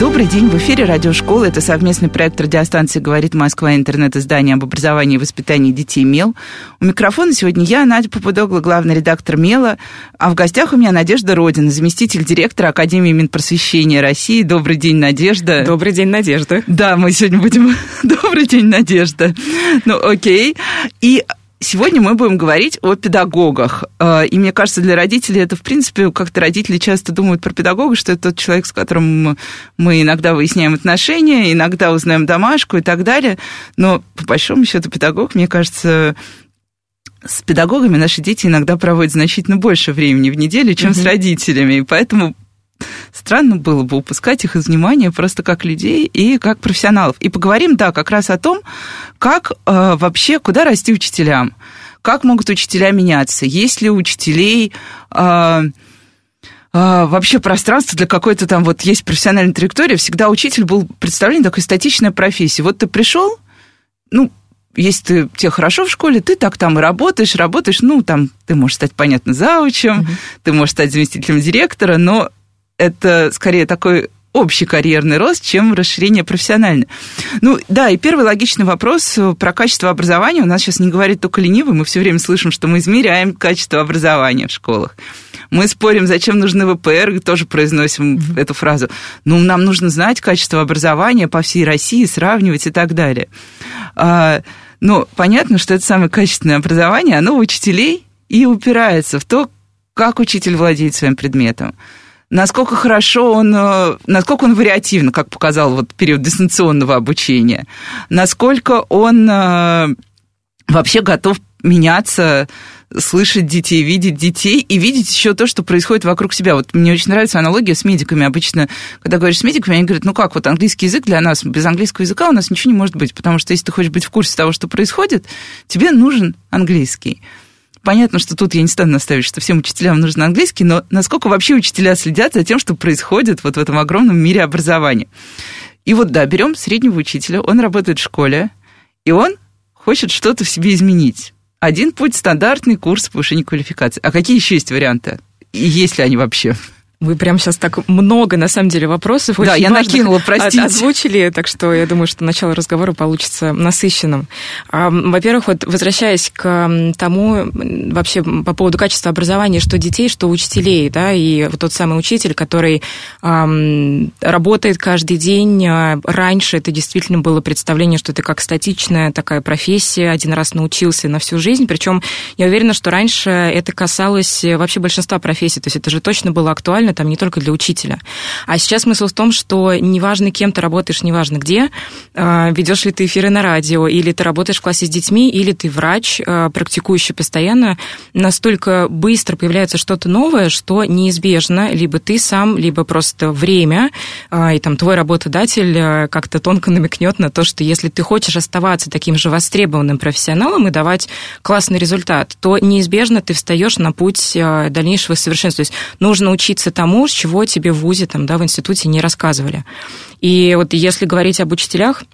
Добрый день, в эфире Радиошкола. Это совместный проект радиостанции «Говорит Москва» и интернет-издания об образовании и воспитании детей «Мел». У микрофона сегодня я, Надя Попудогл, главный редактор «Мела». А в гостях у меня Надежда Родина, заместитель директора Академии Минпросвещения России. Добрый день, Надежда. Добрый день, Надежда. Да, мы сегодня будем... Добрый день, Надежда. Ну, окей. И... сегодня мы будем говорить о педагогах. И мне кажется, для родителей это, в принципе, как-то родители часто думают про педагога, что это тот человек, с которым мы иногда выясняем отношения, иногда узнаем домашку и так далее. Но, по большому счету, педагог, мне кажется... с педагогами наши дети иногда проводят значительно больше времени в неделю, чем с родителями. И поэтому... странно было бы упускать их из внимания просто как людей и как профессионалов. И поговорим, да, как раз о том, как вообще, куда расти учителям, как могут учителя меняться, есть ли у учителей вообще пространство для какой-то там, вот есть профессиональная траектория, всегда учитель был представлен такой статичной профессией. Вот ты пришел, ну, если тебе хорошо в школе, ты так там и работаешь, ну, там, ты можешь стать, понятно, заучем, ты можешь стать заместителем директора, но... это скорее такой общий карьерный рост, чем расширение профессиональное. Ну, да, и первый логичный вопрос про качество образования. У нас сейчас не говорит только ленивый, мы все время слышим, что мы измеряем качество образования в школах. Мы спорим, зачем нужны ВПР, и тоже произносим эту фразу. Ну, нам нужно знать качество образования по всей России, сравнивать и так далее. Но понятно, что это самое качественное образование, оно у учителей и упирается в то, как учитель владеет своим предметом. Насколько хорошо он, насколько он вариативен, как показал вот период дистанционного обучения, насколько он вообще готов меняться, слышать детей, видеть детей и видеть еще то, что происходит вокруг себя. Вот мне очень нравится аналогия с медиками. Обычно, когда говоришь с медиками, они говорят, ну как, вот английский язык для нас, без английского языка у нас ничего не может быть, потому что если ты хочешь быть в курсе того, что происходит, тебе нужен английский. Понятно, что тут я не стану наставить, что всем учителям нужен английский, но насколько вообще учителя следят за тем, что происходит вот в этом огромном мире образования. И вот, да, берем среднего учителя, он работает в школе, и он хочет что-то в себе изменить. Один путь – стандартный курс повышения квалификации. А какие еще есть варианты? И есть ли они вообще? Вы прямо сейчас так много, на самом деле, вопросов. Да, я накинула, простите. Озвучили, так что я думаю, что начало разговора получится насыщенным. Во-первых, вот возвращаясь к тому, вообще по поводу качества образования, что детей, что учителей, да, и вот тот самый учитель, который работает каждый день. Раньше это действительно было представление, что это как статичная такая профессия, один раз научился на всю жизнь. Причем я уверена, что раньше это касалось вообще большинства профессий, то есть это же точно было актуально, там не только для учителя. А сейчас смысл в том, что неважно, кем ты работаешь, неважно где, ведешь ли ты эфиры на радио, или ты работаешь в классе с детьми, или ты врач, практикующий постоянно, настолько быстро появляется что-то новое, что неизбежно либо ты сам, либо просто время, и там твой работодатель как-то тонко намекнет на то, что если ты хочешь оставаться таким же востребованным профессионалом и давать классный результат, то неизбежно ты встаешь на путь дальнейшего совершенства. То есть нужно учиться тому, с чего тебе в вузе, там, да, в институте не рассказывали. И вот если говорить об учителях,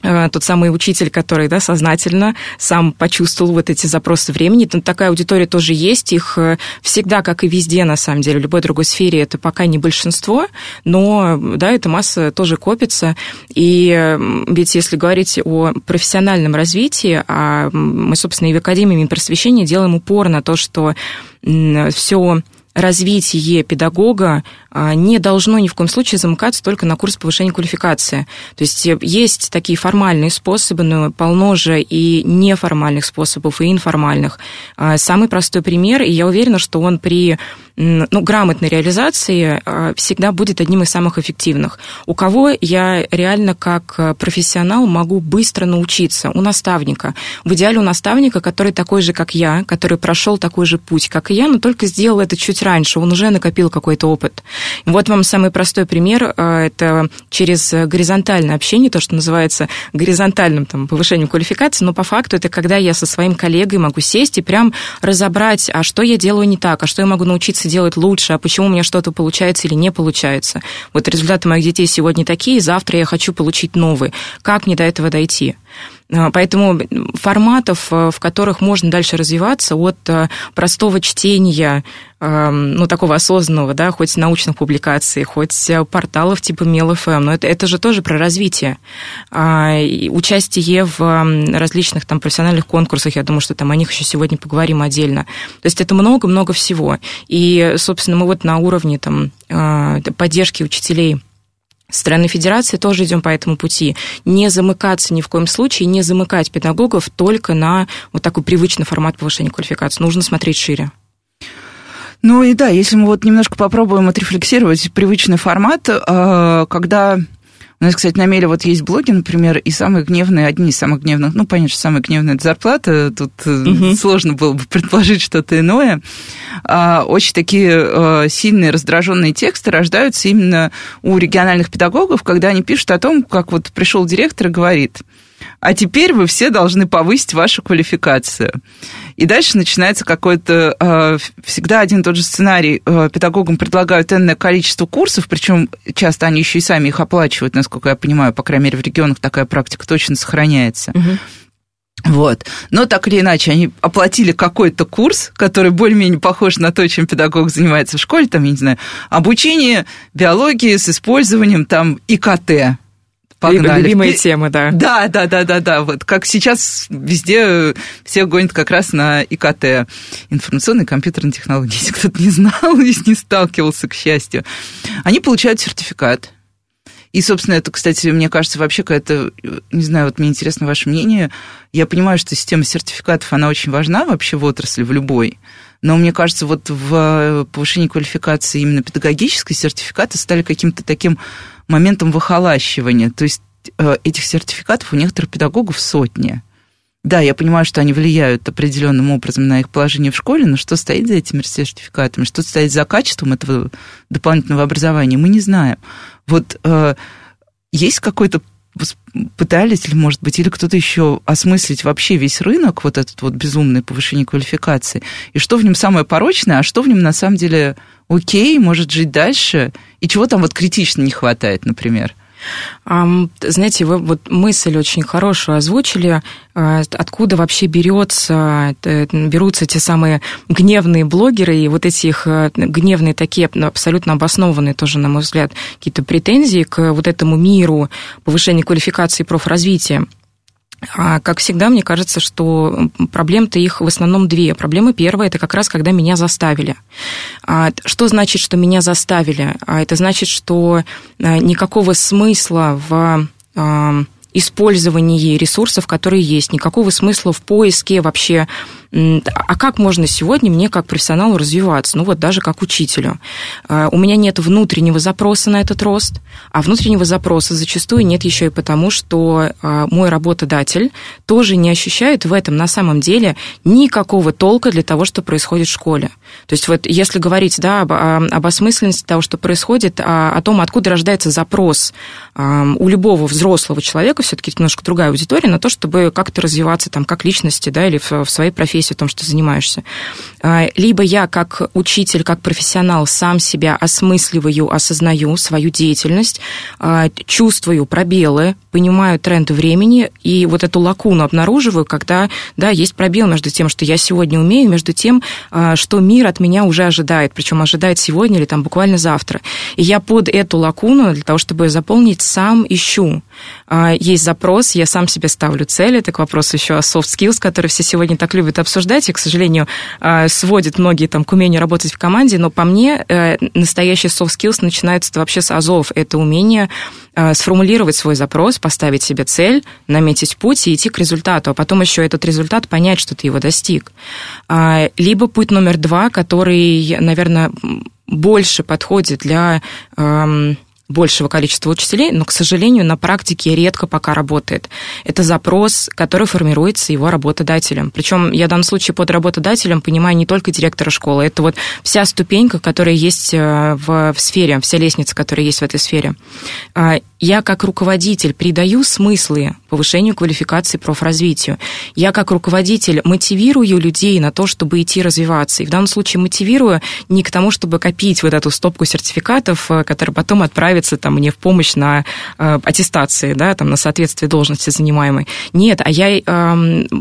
тот самый учитель, который, да, сознательно сам почувствовал вот эти запросы времени. Там такая аудитория тоже есть, их всегда, как и везде, на самом деле, в любой другой сфере, это пока не большинство, но, да, эта масса тоже копится. И ведь если говорить о профессиональном развитии, а мы, собственно, и в Академии Минпросвещения делаем упор на то, что все... развитие педагога не должно ни в коем случае замыкаться только на курс повышения квалификации. То есть есть такие формальные способы, но полно же и неформальных способов, и информальных. Самый простой пример, и я уверена, что он при грамотной реализации всегда будет одним из самых эффективных. У кого я реально как профессионал могу быстро научиться? У наставника. В идеале у наставника, который такой же, как я, который прошел такой же путь, как и я, но только сделал это чуть раньше, он уже накопил какой-то опыт. Вот вам самый простой пример. Это через горизонтальное общение, то, что называется горизонтальным там, повышением квалификации, но по факту это когда я со своим коллегой могу сесть и прям разобрать, а что я делаю не так, а что я могу научиться получается делать лучше, а почему у меня что-то получается или не получается. Вот результаты моих детей сегодня такие, завтра я хочу получить новые. Как мне до этого дойти? Поэтому форматов, в которых можно дальше развиваться от простого чтения, ну, такого осознанного, да, хоть научных публикаций, хоть порталов типа Мел.ФМ, но это же тоже про развитие. И участие в различных там профессиональных конкурсах, я думаю, что там о них еще сегодня поговорим отдельно. То есть это много-много всего. И, собственно, мы вот на уровне там поддержки учителей со стороны Федерации тоже идем по этому пути. Не замыкаться ни в коем случае, не замыкать педагогов только на вот такой привычный формат повышения квалификации. Нужно смотреть шире. Ну и да, если мы вот немножко попробуем отрефлексировать привычный формат, когда... У нас, кстати, на Меле вот есть блоги, например, и самые гневные, одни из самых гневных, ну, понятно, что самые гневные – это зарплата, тут сложно было бы предположить что-то иное. Очень такие сильные раздраженные тексты рождаются именно у региональных педагогов, когда они пишут о том, как вот пришел директор и говорит: а теперь вы все должны повысить вашу квалификацию. И дальше начинается какой-то всегда один и тот же сценарий. Педагогам предлагают энное количество курсов, причем часто они еще и сами их оплачивают, насколько я понимаю, по крайней мере, в регионах такая практика точно сохраняется. Угу. Вот. Но так или иначе, они оплатили какой-то курс, который более-менее похож на то, чем педагог занимается в школе, там, я не знаю, обучение биологии с использованием там ИКТ. Погнали. Любимые темы, да. Да. Вот как сейчас везде все гонят как раз на ИКТ. Информационные компьютерные технологии. Если кто-то не знал и не сталкивался, к счастью. Они получают сертификат. И, собственно, это, кстати, мне кажется, вообще какая-то... Не знаю, вот мне интересно ваше мнение. Я понимаю, что система сертификатов, она очень важна вообще в отрасли, в любой. Но мне кажется, вот в повышении квалификации именно педагогической сертификаты стали каким-то таким моментом выхолащивания. То есть этих сертификатов у некоторых педагогов сотни. Да, я понимаю, что они влияют определенным образом на их положение в школе, но что стоит за этими сертификатами, что стоит за качеством этого дополнительного образования, мы не знаем. Вот есть какой-то... Пытались ли, может быть, или кто-то еще осмыслить вообще весь рынок, вот этот вот безумное повышение квалификации, и что в нем самое порочное, а что в нем на самом деле окей, может жить дальше, и чего там вот критично не хватает, например? Знаете, вы вот мысль очень хорошую озвучили, откуда вообще берутся те самые гневные блогеры и вот эти их гневные такие абсолютно обоснованные тоже, на мой взгляд, какие-то претензии к вот этому миру повышения квалификации и профразвития. Как всегда, мне кажется, что проблем-то их в основном две. Проблема первая – это как раз когда меня заставили. Что значит, что меня заставили? Это значит, что никакого смысла в использовании ресурсов, которые есть, никакого смысла в поиске вообще. А как можно сегодня мне как профессионалу развиваться? Ну вот даже как учителю. У меня нет внутреннего запроса на этот рост, а внутреннего запроса зачастую нет еще и потому, что мой работодатель тоже не ощущает в этом на самом деле никакого толка для того, что происходит в школе. То есть вот если говорить, да, об осмысленности того, что происходит, о том, откуда рождается запрос у любого взрослого человека, все-таки немножко другая аудитория, на то, чтобы как-то развиваться там как личности, да, или в своей профессии, о том, что занимаешься. Либо я, как учитель, как профессионал, сам себя осмысливаю, осознаю свою деятельность, чувствую пробелы, понимаю тренд времени и вот эту лакуну обнаруживаю, когда, да, есть пробел между тем, что я сегодня умею, между тем, что мир от меня уже ожидает, причем ожидает сегодня или там буквально завтра. И я под эту лакуну, для того, чтобы ее заполнить, сам ищу. Есть запрос, я сам себе ставлю цели, это к вопросу еще о soft skills, который все сегодня так любят обсуждать и, к сожалению, сводит многие там к умению работать в команде, но по мне настоящий soft skills начинается вообще с азов. Это умение сформулировать свой запрос, поставить себе цель, наметить путь и идти к результату, а потом еще этот результат понять, что ты его достиг. Либо путь номер 2, который, наверное, больше подходит для большего количества учителей, но, к сожалению, на практике редко пока работает. Это запрос, который формируется его работодателем. Причем я в данном случае под работодателем понимаю не только директора школы. Это вот вся ступенька, которая есть в сфере, вся лестница, которая есть в этой сфере. Я как руководитель придаю смыслы повышению квалификации, профразвитию. Я как руководитель мотивирую людей на то, чтобы идти развиваться. И в данном случае мотивирую не к тому, чтобы копить вот эту стопку сертификатов, которые потом отправятся там, мне в помощь на аттестации, да, там, на соответствие должности занимаемой. Нет, а я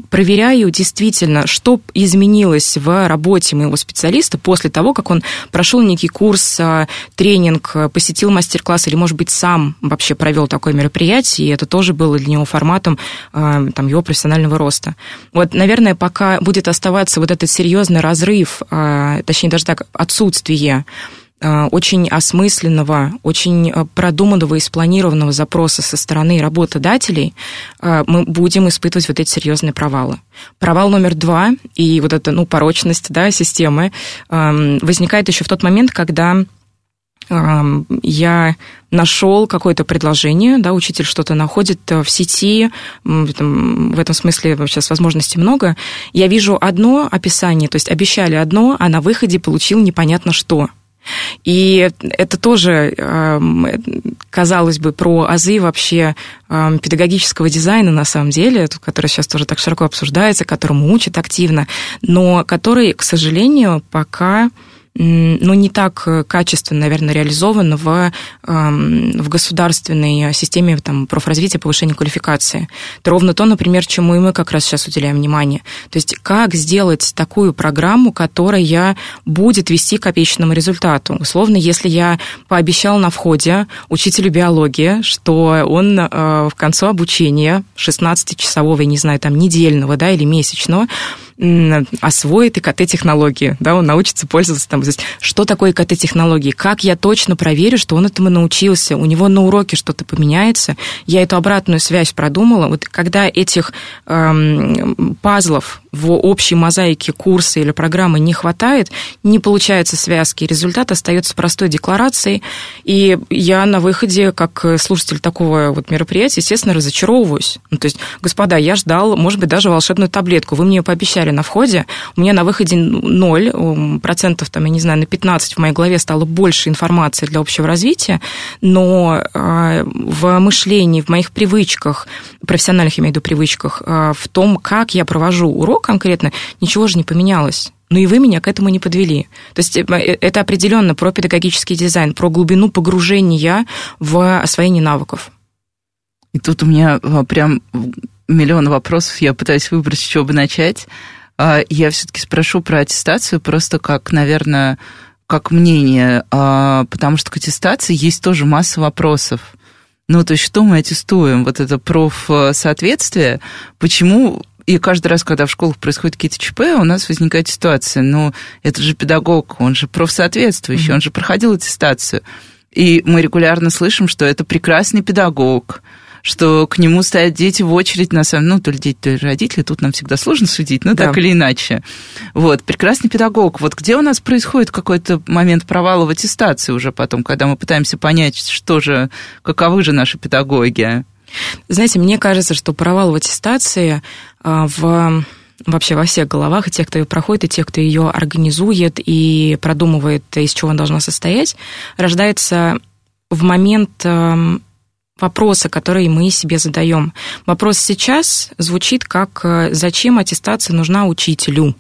проверяю действительно, что изменилось в работе моего специалиста после того, как он прошел некий курс, тренинг, посетил мастер-класс или, может быть, сам вообще провел такое мероприятие, и это тоже было для него форматом там, его профессионального роста. Вот, наверное, пока будет оставаться вот этот серьезный разрыв, точнее, даже так, отсутствие очень осмысленного, очень продуманного и спланированного запроса со стороны работодателей, мы будем испытывать вот эти серьезные провалы. Провал номер 2, и вот эта, порочность, да, системы, возникает еще в тот момент, когда я нашел какое-то предложение, да, учитель что-то находит в сети, в этом смысле сейчас возможностей много. Я вижу одно описание, то есть обещали одно, а на выходе получил непонятно что. И это тоже, казалось бы, про азы вообще педагогического дизайна, на самом деле, который сейчас тоже так широко обсуждается, которому учат активно, но который, к сожалению, пока... не так качественно, наверное, реализован в государственной системе там, профразвития, повышения квалификации. Это ровно то, например, чему и мы как раз сейчас уделяем внимание. То есть как сделать такую программу, которая будет вести к копеечному результату. Условно, если я пообещал на входе учителю биологии, что он в конце обучения 16-часового, я не знаю, там, недельного, да, или месячного, освоит ИКТ-технологии, да, он научится пользоваться там. Что такое ИКТ-технологии? Как я точно проверю, что он этому научился? У него на уроке что-то поменяется? Я эту обратную связь продумала. Вот когда этих пазлов в общей мозаике курса или программы не хватает, не получается связки, результат остается простой декларацией, и я на выходе, как слушатель такого вот мероприятия, естественно, разочаровываюсь. То есть, господа, я ждал, может быть, даже волшебную таблетку, вы мне ее пообещали на входе, у меня на выходе 0%, там, я не знаю, на 15 в моей голове стало больше информации для общего развития, но в мышлении, в моих привычках, профессиональных, я имею в виду, привычках, в том, как я провожу урок конкретно, ничего же не поменялось. Ну и вы меня к этому не подвели. То есть это определенно про педагогический дизайн, про глубину погружения в освоение навыков. И тут у меня прям... миллион вопросов, я пытаюсь выбрать, с чего бы начать. Я все-таки спрошу про аттестацию, просто как, наверное, как мнение, потому что к аттестации есть тоже масса вопросов. Ну, то есть, что мы аттестуем? Вот это профсоответствие. Почему... И каждый раз, когда в школах происходят какие-то ЧП, у нас возникает ситуация. Ну, это же педагог, он же профсоответствующий, он же проходил аттестацию. И мы регулярно слышим, что это прекрасный педагог, что к нему стоят дети в очередь, на самом деле, ну, то ли дети, то ли родители, тут нам всегда сложно судить, но да, так или иначе. Вот, прекрасный педагог. Вот где у нас происходит какой-то момент провала в аттестации уже потом, когда мы пытаемся понять, что же, каковы же наши педагоги? Знаете, мне кажется, что провал в аттестации вообще во всех головах, и тех, кто ее проходит, и тех, кто ее организует и продумывает, из чего она должна состоять, рождается в момент... вопросы, которые мы себе задаем. Вопрос сейчас звучит как «Зачем аттестация нужна учителю?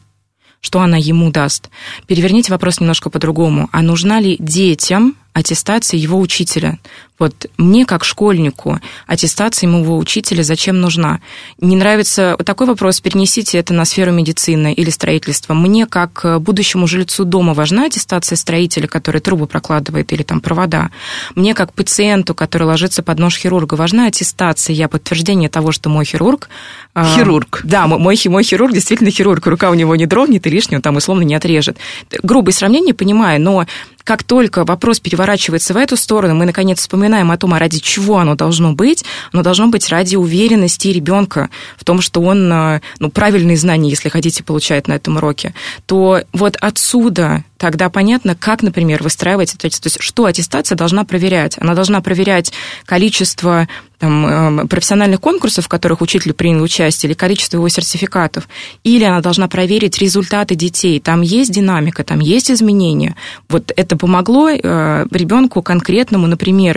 Что она ему даст?» Переверните вопрос немножко по-другому. А нужна ли детям аттестация его учителя? Вот мне, как школьнику, аттестация моего учителя зачем нужна? Не нравится такой вопрос, перенесите это на сферу медицины или строительства. Мне, как будущему жильцу дома, важна аттестация строителя, который трубы прокладывает или там провода? Мне, как пациенту, который ложится под нож хирурга, важна аттестация, подтверждение того, что мой хирург... Хирург. Да, мой хирург действительно хирург. Рука у него не дрогнет и лишнего там условно не отрежет. Грубое сравнение, понимаю, но... Как только вопрос переворачивается в эту сторону, мы, наконец, вспоминаем о том, а ради чего оно должно быть. Оно должно быть ради уверенности ребенка в том, что он правильные знания, если хотите, получает на этом уроке. То вот отсюда тогда понятно, как, например, выстраивать аттестацию. То есть, что аттестация должна проверять? Она должна проверять количество профессиональных конкурсов, в которых учитель принял участие, или количество его сертификатов, или она должна проверить результаты детей. Там есть динамика, там есть изменения. Вот это помогло ребенку конкретному, например,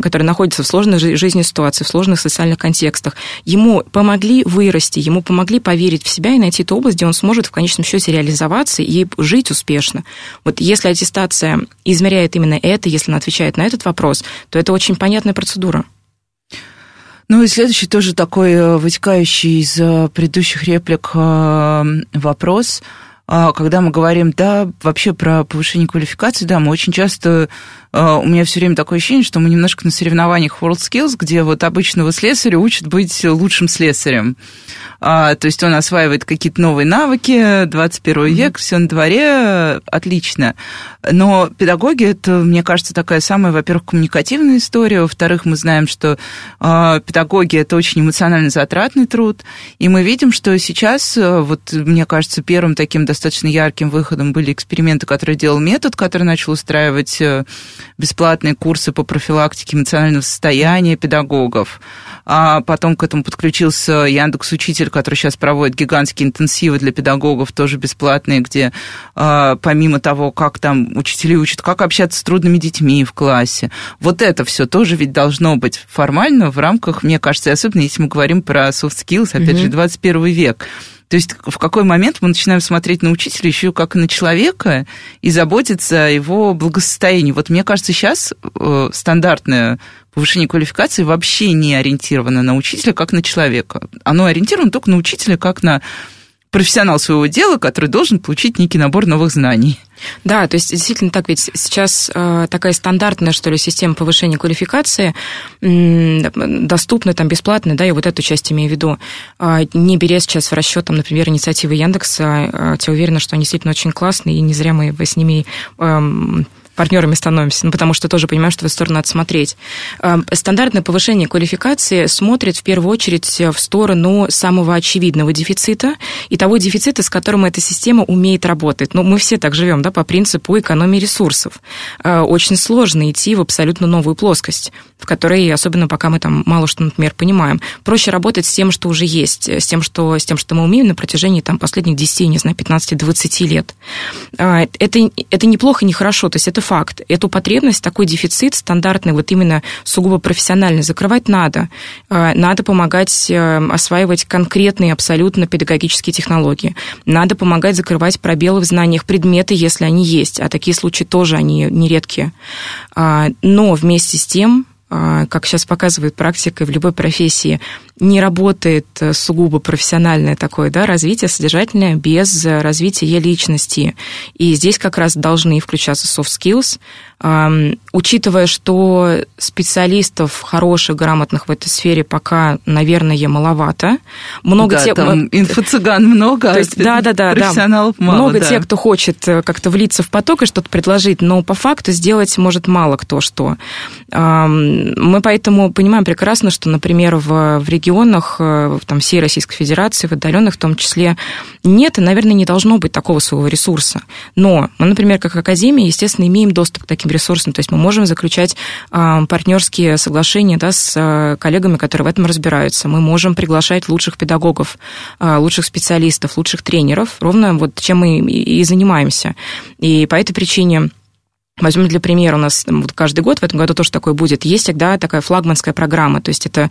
который находится в сложной жизненной ситуации, в сложных социальных контекстах. Ему помогли вырасти, ему помогли поверить в себя и найти ту область, где он сможет в конечном счете реализоваться и жить успешно. Вот если аттестация измеряет именно это, если она отвечает на этот вопрос, то это очень понятная процедура. Ну и следующий тоже такой вытекающий из предыдущих реплик вопрос. Когда мы говорим, да, вообще про повышение квалификации, да, мы очень часто... У меня все время такое ощущение, что мы немножко на соревнованиях WorldSkills, где вот обычного слесаря учат быть лучшим слесарем. То есть он осваивает какие-то новые навыки, 21 век, все на дворе, отлично. Но педагоги, это, мне кажется, такая самая, во-первых, коммуникативная история, во-вторых, мы знаем, что педагоги – это очень эмоционально затратный труд, и мы видим, что сейчас, вот, мне кажется, первым таким достаточно ярким выходом были эксперименты, которые делал метод, который начал устраивать бесплатные курсы по профилактике эмоционального состояния педагогов. А потом к этому подключился Яндекс.Учитель, который сейчас проводит гигантские интенсивы для педагогов, тоже бесплатные, где помимо того, как там учителя учат, как общаться с трудными детьми в классе. Вот это все тоже ведь должно быть формально в рамках, мне кажется, особенно если мы говорим про soft skills, опять же, 21 век. То есть в какой момент мы начинаем смотреть на учителя еще как на человека и заботиться о его благосостоянии. Вот мне кажется, сейчас стандартное повышение квалификации вообще не ориентировано на учителя как на человека. Оно ориентировано только на учителя как на профессионал своего дела, который должен получить некий набор новых знаний. Да, то есть действительно так, ведь сейчас такая стандартная, что ли, система повышения квалификации, доступная, там, бесплатная, да, я вот эту часть имею в виду, не беря сейчас в расчет, там, например, инициативы Яндекса, я уверена, что они действительно очень классные, и не зря мы с ними... партнерами становимся, ну, потому что тоже понимаем, что в эту сторону надо смотреть. Стандартное повышение квалификации смотрит в первую очередь в сторону самого очевидного дефицита и того дефицита, с которым эта система умеет работать. Ну, мы все так живем, да, по принципу экономии ресурсов. Очень сложно идти в абсолютно новую плоскость, в которой, особенно пока мы там мало что, например, понимаем, проще работать с тем, что уже есть, с тем, что мы умеем на протяжении там, последних 10, не знаю, 15-20 лет. Это неплохо, не хорошо, то есть это факт. Эту потребность, такой дефицит стандартный, вот именно сугубо профессиональный, закрывать надо. Надо помогать осваивать конкретные абсолютно педагогические технологии. Надо помогать закрывать пробелы в знаниях предмета, если они есть. А такие случаи тоже, они нередкие. Но вместе с тем, как сейчас показывает практика в любой профессии, не работает сугубо профессиональное такое, да, развитие содержательное без развития личности. И здесь как раз должны включаться soft skills, учитывая, что специалистов хороших, грамотных в этой сфере пока, наверное, маловато. Много да, там инфо-цыган много, то есть, да, профессионалов мало. Много тех, кто хочет как-то влиться в поток и что-то предложить, но по факту сделать может мало кто что. Мы поэтому понимаем прекрасно, что, например, в регионах там, всей Российской Федерации, в отдаленных в том числе, нет и, наверное, не должно быть такого своего ресурса. Но мы, например, как Академия, естественно, имеем доступ к таким ресурсам. То есть мы можем заключать партнерские соглашения, да, с коллегами, которые в этом разбираются. Мы можем приглашать лучших педагогов, лучших специалистов, лучших тренеров, ровно вот чем мы и занимаемся. И по этой причине... Возьмем для примера, у нас каждый год, в этом году тоже такое будет, есть всегда такая флагманская программа, то есть это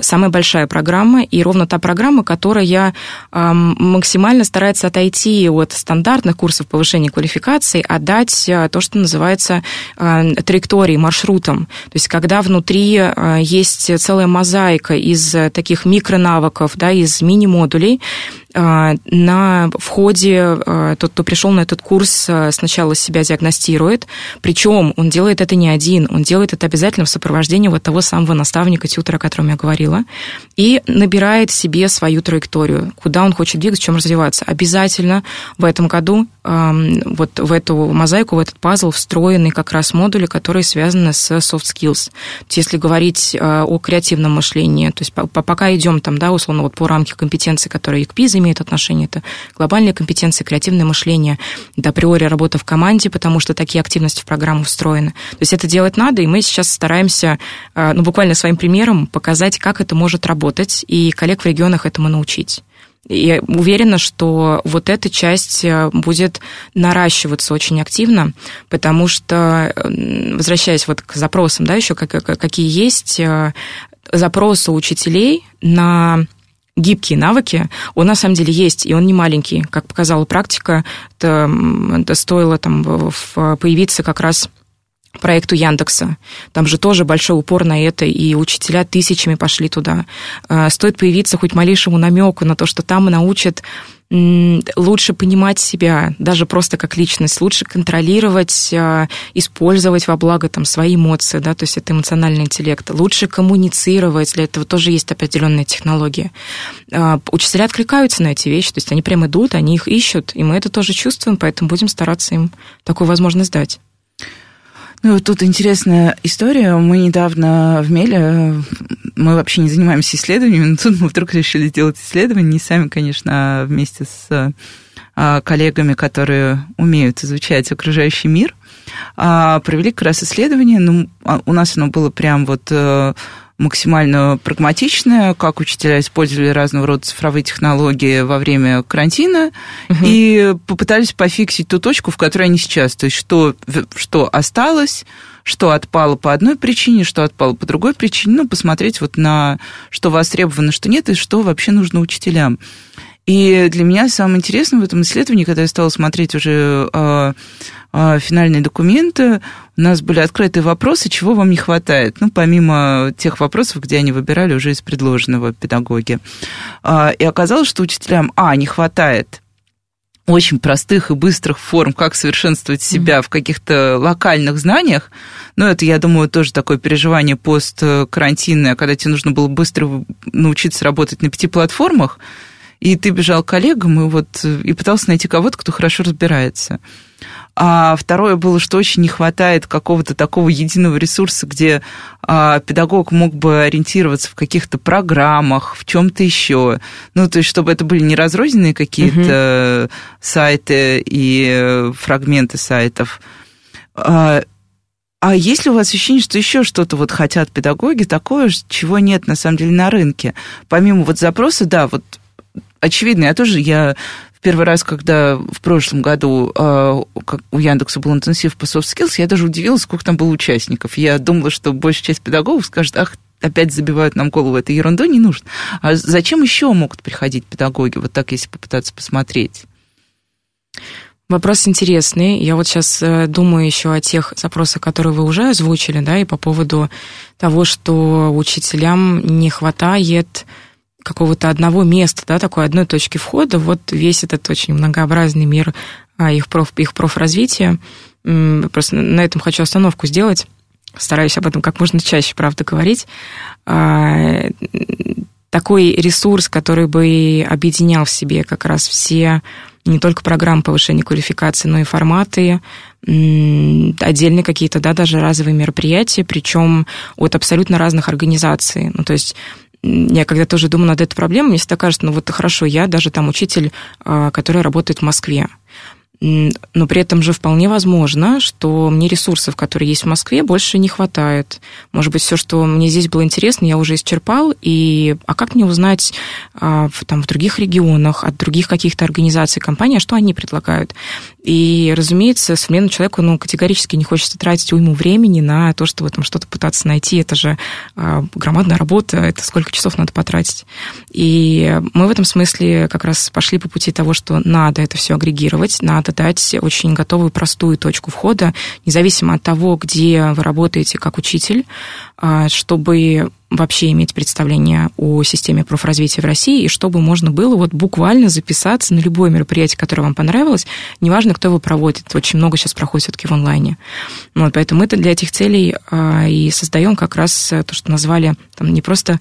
самая большая программа и ровно та программа, которая максимально старается отойти от стандартных курсов повышения квалификации, а дать то, что называется траекторией, маршрутом. То есть когда внутри есть целая мозаика из таких микронавыков, да, из мини-модулей, на входе тот, кто пришел на этот курс, сначала себя диагностирует, причем он делает это не один, он делает это обязательно в сопровождении вот того самого наставника, тьютера, о котором я говорила, и набирает себе свою траекторию, куда он хочет двигаться, в чем развиваться. Обязательно в этом году вот в эту мозаику, в этот пазл встроены как раз модули, которые связаны с soft skills. То есть, если говорить о креативном мышлении, то есть пока идем там, да, условно вот по рамке компетенций, которые ИКПИЗ имеет отношение. Это глобальные компетенции, креативное мышление, да, априори работа в команде, потому что такие активности в программу встроены. То есть это делать надо, и мы сейчас стараемся, ну, буквально своим примером показать, как это может работать, и коллег в регионах этому научить. Я уверена, что вот эта часть будет наращиваться очень активно, потому что, возвращаясь вот к запросам, да, еще какие есть запросы у учителей на гибкие навыки, он на самом деле есть, и он не маленький. Как показала практика, это стоило там появиться как раз проекту Яндекса. Там же тоже большой упор на это, и учителя тысячами пошли туда. Стоит появиться хоть малейшему намеку на то, что там научат лучше понимать себя, даже просто как личность, лучше контролировать, использовать во благо там свои эмоции, да, то есть это эмоциональный интеллект, лучше коммуницировать, для этого тоже есть определенные технологии. Учителя откликаются на эти вещи, то есть они прям идут, они их ищут, и мы это тоже чувствуем, поэтому будем стараться им такую возможность дать. Ну, тут интересная история. Мы недавно в Меле, мы вообще не занимаемся исследованиями, но тут мы вдруг решили сделать исследование, не сами, конечно, а вместе с коллегами, которые умеют изучать окружающий мир, провели как раз исследование. Ну, у нас оно было прям вот максимально прагматичное, как учителя использовали разного рода цифровые технологии во время карантина, и попытались пофиксить ту точку, в которой они сейчас. То есть что осталось, что отпало по одной причине, что отпало по другой причине. Ну, посмотреть вот на что востребовано, что нет, и что вообще нужно учителям. И для меня самое интересное в этом исследовании, когда я стала смотреть уже финальные документы, у нас были открытые вопросы, чего вам не хватает, ну, помимо тех вопросов, где они выбирали уже из предложенного педагоги. И оказалось, что учителям, не хватает очень простых и быстрых форм, как совершенствовать себя в каких-то локальных знаниях. Но это, я думаю, тоже такое переживание посткарантинное, когда тебе нужно было быстро научиться работать на 5 платформах, и ты бежал к коллегам и пытался найти кого-то, кто хорошо разбирается. А второе было, что очень не хватает какого-то такого единого ресурса, где педагог мог бы ориентироваться в каких-то программах, в чем-то еще. Ну, то есть, чтобы это были не разрозненные какие-то сайты и фрагменты сайтов. А есть ли у вас ощущение, что еще что-то вот хотят педагоги такое, чего нет на самом деле на рынке? Помимо вот запроса, да, вот очевидно, я первый раз, когда в прошлом году у Яндекса был интенсив по soft skills, я даже удивилась, сколько там было участников. Я думала, что большая часть педагогов скажет, опять забивают нам голову этой ерундой, не нужно. А зачем еще могут приходить педагоги, вот так, если попытаться посмотреть? Вопрос интересный. Я вот сейчас думаю еще о тех запросах, которые вы уже озвучили, да, и по поводу того, что учителям не хватает какого-то одного места, да, такой одной точки входа, вот весь этот очень многообразный мир их профразвития. Просто на этом хочу остановку сделать. Стараюсь об этом как можно чаще, правда, говорить. Такой ресурс, который бы объединял в себе как раз все, не только программы повышения квалификации, но и форматы, отдельные какие-то, да, даже разовые мероприятия, причем от абсолютно разных организаций. Ну, то есть я когда тоже думаю над этой проблемой, мне всегда кажется, хорошо, я даже там учитель, который работает в Москве. Но при этом же вполне возможно, что мне ресурсов, которые есть в Москве, больше не хватает. Может быть, все, что мне здесь было интересно, я уже исчерпал. А как мне узнать в других регионах, от других каких-то организаций, компаний, что они предлагают? И, разумеется, современному человеку категорически не хочется тратить уйму времени на то, чтобы там что-то пытаться найти. Это же громадная работа, это сколько часов надо потратить. И мы в этом смысле как раз пошли по пути того, что надо это все агрегировать, надо дать очень готовую, простую точку входа, независимо от того, где вы работаете как учитель, чтобы вообще иметь представление о системе профразвития в России, и чтобы можно было буквально записаться на любое мероприятие, которое вам понравилось, неважно, кто его проводит. Очень много сейчас проходит все-таки в онлайне. Поэтому мы для этих целей и создаем как раз то, что назвали там, не просто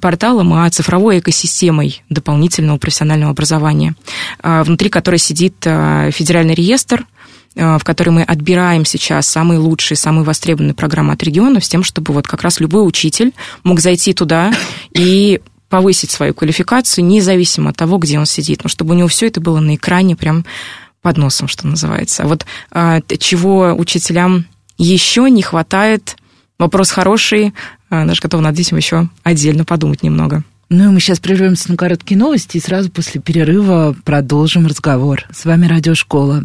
порталом, а цифровой экосистемой дополнительного профессионального образования, внутри которой сидит федеральный реестр, в который мы отбираем сейчас самые лучшие, самые востребованные программы от регионов, с тем, чтобы как раз любой учитель мог зайти туда и повысить свою квалификацию, независимо от того, где он сидит, но чтобы у него все это было на экране прям под носом, что называется. А вот чего учителям еще не хватает, вопрос хороший, даже готова над этим еще отдельно подумать немного. Ну и мы сейчас прервемся на короткие новости и сразу после перерыва продолжим разговор. С вами «Радиошкола».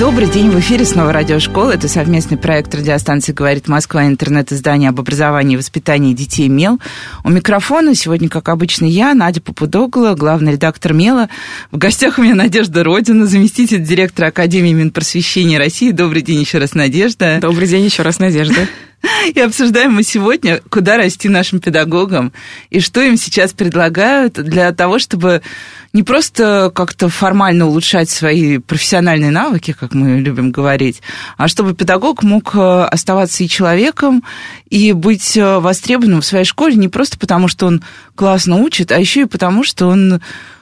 Добрый день, в эфире снова «Радиошкола». Это совместный проект радиостанции «Говорит Москва» и интернет-издания об образовании и воспитании детей «Мел». У микрофона сегодня, как обычно, я, Надя Попудогл, главный редактор «Мела». В гостях у меня Надежда Родина, заместитель директора Академии Минпросвещения России. Добрый день еще раз, Надежда. Добрый день еще раз, Надежда. И обсуждаем мы сегодня, куда расти нашим педагогам и что им сейчас предлагают для того, чтобы не просто как-то формально улучшать свои профессиональные навыки, как мы любим говорить, а чтобы педагог мог оставаться и человеком, и быть востребованным в своей школе не просто потому, что он классно учит, а еще и потому, что он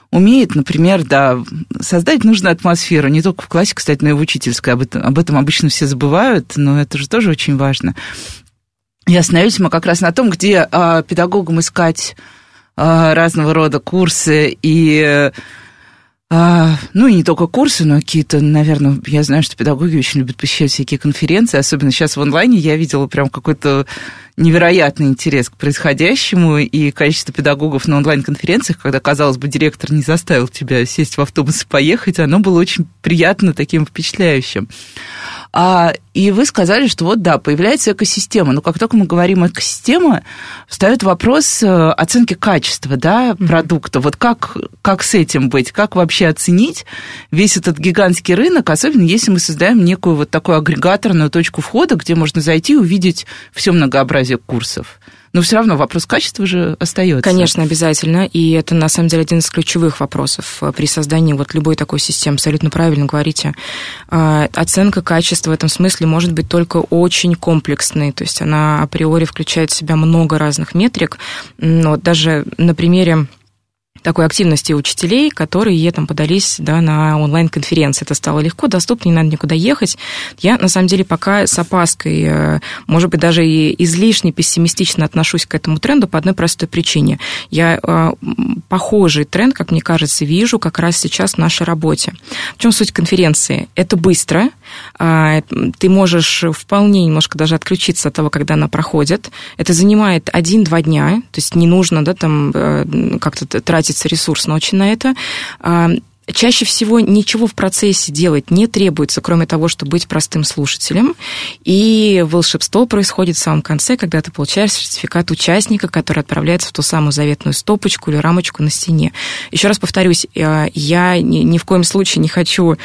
умеет, например, да, создать нужную атмосферу, не только в классе, кстати, но и в учительской. Об этом обычно все забывают, но это же тоже очень важно. И остановились мы как раз на том, где педагогам искать разного рода курсы и... Ну, и не только курсы, но какие-то, наверное, я знаю, что педагоги очень любят посещать всякие конференции, особенно сейчас в онлайне я видела прям какой-то невероятный интерес к происходящему, и количество педагогов на онлайн-конференциях, когда, казалось бы, директор не заставил тебя сесть в автобус и поехать, оно было очень приятно, таким впечатляющим. И вы сказали, что вот, да, появляется экосистема, но как только мы говорим экосистема, встает вопрос оценки качества, да, продукта, вот как с этим быть, как вообще оценить весь этот гигантский рынок, особенно если мы создаем некую вот такую агрегаторную точку входа, где можно зайти и увидеть все многообразие курсов. Но все равно вопрос качества же остается. Конечно, обязательно. И это, на самом деле, один из ключевых вопросов при создании вот любой такой системы. Абсолютно правильно говорите. Оценка качества в этом смысле может быть только очень комплексной. То есть она априори включает в себя много разных метрик. Но даже на примере такой активности учителей, которые там подались, да, на онлайн-конференции. Это стало легко, доступно, не надо никуда ехать. Я, на самом деле, пока с опаской, может быть, даже и излишне пессимистично отношусь к этому тренду по одной простой причине. Я похожий тренд, как мне кажется, вижу как раз сейчас в нашей работе. В чем суть конференции? Это быстро. Ты можешь вполне немножко даже отключиться от того, когда она проходит. Это занимает 1-2 дня, то есть не нужно, да, там как-то тратить ресурс ночи на это. Чаще всего ничего в процессе делать не требуется, кроме того, чтобы быть простым слушателем. И волшебство происходит в самом конце, когда ты получаешь сертификат участника, который отправляется в ту самую заветную стопочку или рамочку на стене. Еще раз повторюсь, я ни в коем случае не хочу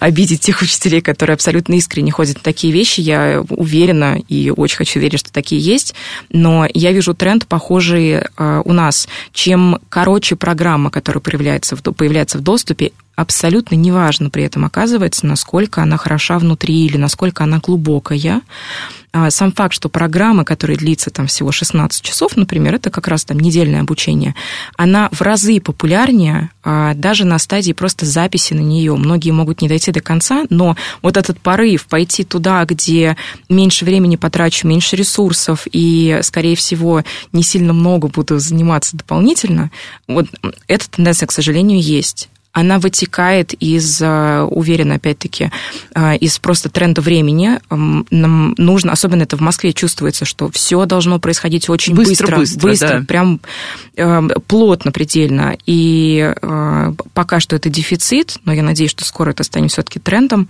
обидеть тех учителей, которые абсолютно искренне ходят на такие вещи. Я уверена и очень хочу верить, что такие есть. Но я вижу тренд, похожий у нас. Чем короче программа, которая появляется в доступе, абсолютно неважно при этом оказывается, насколько она хороша внутри или насколько она глубокая. Сам факт, что программа, которая длится там всего 16 часов, например, это как раз там недельное обучение, она в разы популярнее даже на стадии просто записи на нее. Многие могут не дойти до конца, но вот этот порыв пойти туда, где меньше времени потрачу, меньше ресурсов и, скорее всего, не сильно много буду заниматься дополнительно, вот эта тенденция, к сожалению, есть. Она вытекает из, уверена, опять-таки, из просто тренда времени. Нам нужно, особенно это в Москве чувствуется, что все должно происходить очень быстро, да. Прям плотно, предельно. И пока что это дефицит, но я надеюсь, что скоро это станет все-таки трендом.